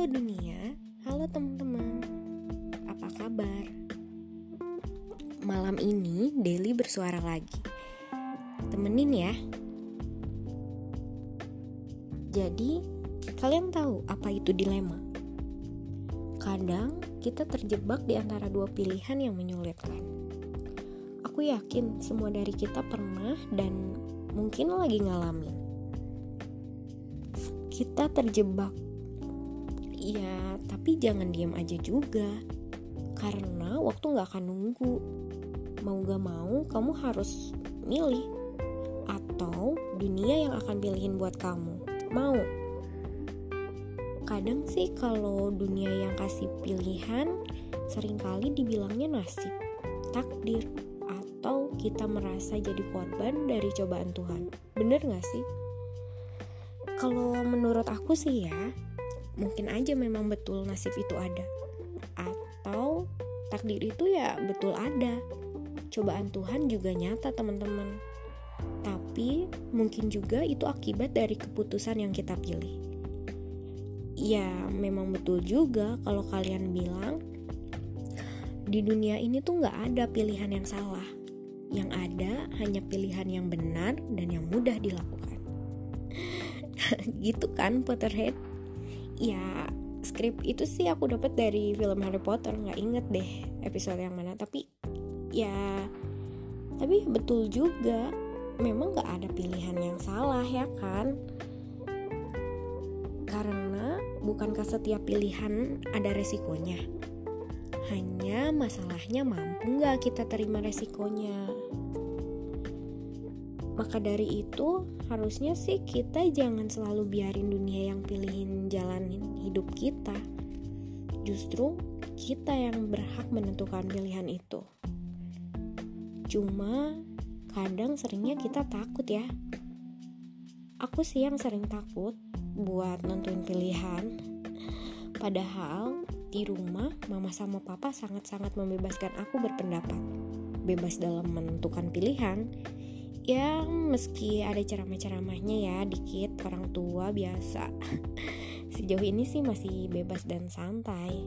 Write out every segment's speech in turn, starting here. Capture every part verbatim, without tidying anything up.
Halo dunia, halo teman-teman, apa kabar? Malam ini Deli bersuara lagi, temenin ya. Jadi, kalian tahu apa itu dilema? Kadang kita terjebak di antara dua pilihan yang menyulitkan. Aku yakin semua dari kita pernah dan mungkin lagi ngalamin. Kita terjebak. Ya, tapi jangan diam aja juga. Karena waktu gak akan nunggu. Mau gak mau, kamu harus milih. Atau dunia yang akan pilihin buat kamu. Mau? Kadang sih kalau dunia yang kasih pilihan, seringkali dibilangnya nasib, takdir, atau kita merasa jadi korban dari cobaan Tuhan. Bener gak sih? Kalau menurut aku sih ya, mungkin aja memang betul nasib itu ada, atau takdir itu ya betul ada. Cobaan Tuhan juga nyata, teman-teman. Tapi mungkin juga itu akibat dari keputusan yang kita pilih. Ya memang betul juga kalau kalian bilang di dunia ini tuh gak ada pilihan yang salah. Yang ada hanya pilihan yang benar dan yang mudah dilakukan. Gitu kan, Potterhead? Ya, skrip itu sih aku dapat dari film Harry Potter, nggak inget deh episode yang mana. Tapi ya, tapi betul juga, memang nggak ada pilihan yang salah ya kan? Karena bukankah setiap pilihan ada resikonya? Hanya masalahnya mampu nggak kita terima resikonya. Maka dari itu, harusnya sih kita jangan selalu biarin dunia yang pilihin jalanin hidup kita. Justru kita yang berhak menentukan pilihan itu. Cuma kadang seringnya kita takut ya. Aku sih yang sering takut buat nentuin pilihan. Padahal di rumah, mama sama papa sangat-sangat membebaskan aku berpendapat. Bebas dalam menentukan pilihan. Ya meski ada ceramah-ceramahnya ya dikit, orang tua biasa. Sejauh ini sih masih bebas dan santai.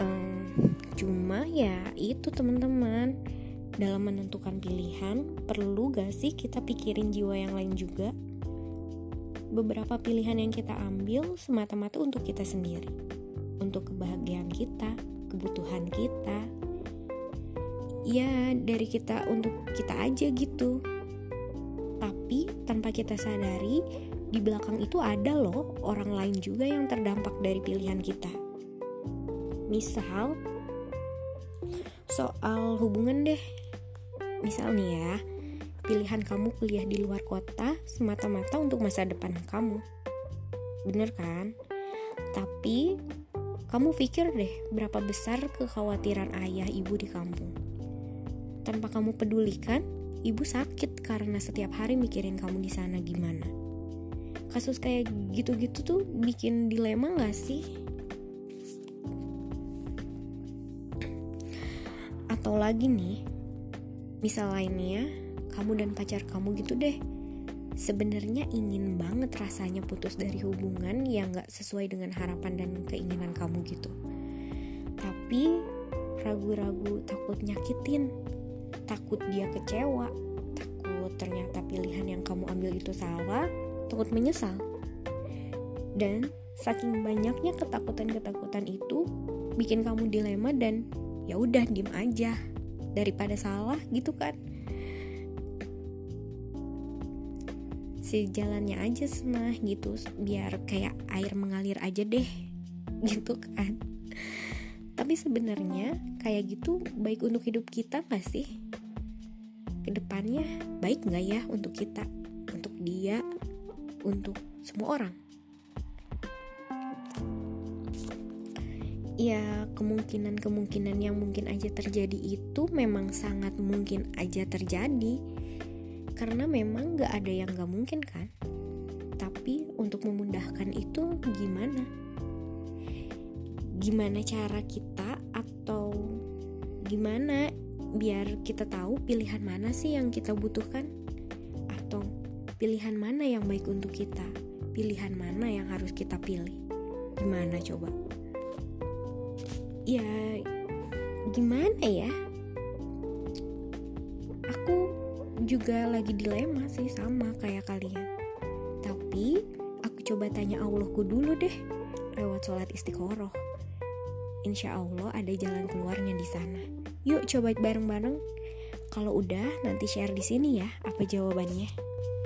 um, Cuma ya itu teman-teman, dalam menentukan pilihan, perlu gak sih kita pikirin jiwa yang lain juga? Beberapa pilihan yang kita ambil semata-mata untuk kita sendiri, untuk kebahagiaan kita, kebutuhan kita. Ya dari kita untuk kita aja gitu. Tapi tanpa kita sadari, di belakang itu ada loh orang lain juga yang terdampak dari pilihan kita. Misal soal hubungan deh. Misal nih ya, pilihan kamu kuliah di luar kota semata-mata untuk masa depan kamu. Bener kan? Tapi kamu pikir deh berapa besar kekhawatiran ayah ibu di kampung. Tanpa kamu pedulikan, ibu sakit karena setiap hari mikirin kamu di sana gimana. Kasus kayak gitu-gitu tuh bikin dilema gak sih? Atau lagi nih, misal lainnya, kamu dan pacar kamu gitu deh. Sebenarnya ingin banget rasanya putus dari hubungan yang gak sesuai dengan harapan dan keinginan kamu gitu. Tapi ragu-ragu, takut nyakitin, takut dia kecewa, takut ternyata pilihan yang kamu ambil itu salah, takut menyesal. Dan saking banyaknya ketakutan-ketakutan itu bikin kamu dilema dan ya udah diem aja daripada salah gitu kan. Sejalannya aja semah gitu, biar kayak air mengalir aja deh gitu kan. Tapi sebenarnya kayak gitu baik untuk hidup kita gak sih? Kedepannya baik gak ya untuk kita, untuk dia, untuk semua orang? Ya kemungkinan-kemungkinan yang mungkin aja terjadi itu memang sangat mungkin aja terjadi. Karena memang gak ada yang gak mungkin kan. Tapi untuk memudahkan itu gimana? Gimana cara kita atau gimana biar kita tahu pilihan mana sih yang kita butuhkan, atau pilihan mana yang baik untuk kita, pilihan mana yang harus kita pilih? Gimana coba? Ya, gimana ya? Aku juga lagi dilema sih, sama kayak kalian. Tapi aku coba tanya Allahku dulu deh, lewat sholat istiqoroh. Insya Allah ada jalan keluarnya di sana. Yuk coba bareng-bareng. Kalau udah, nanti share di sini ya apa jawabannya.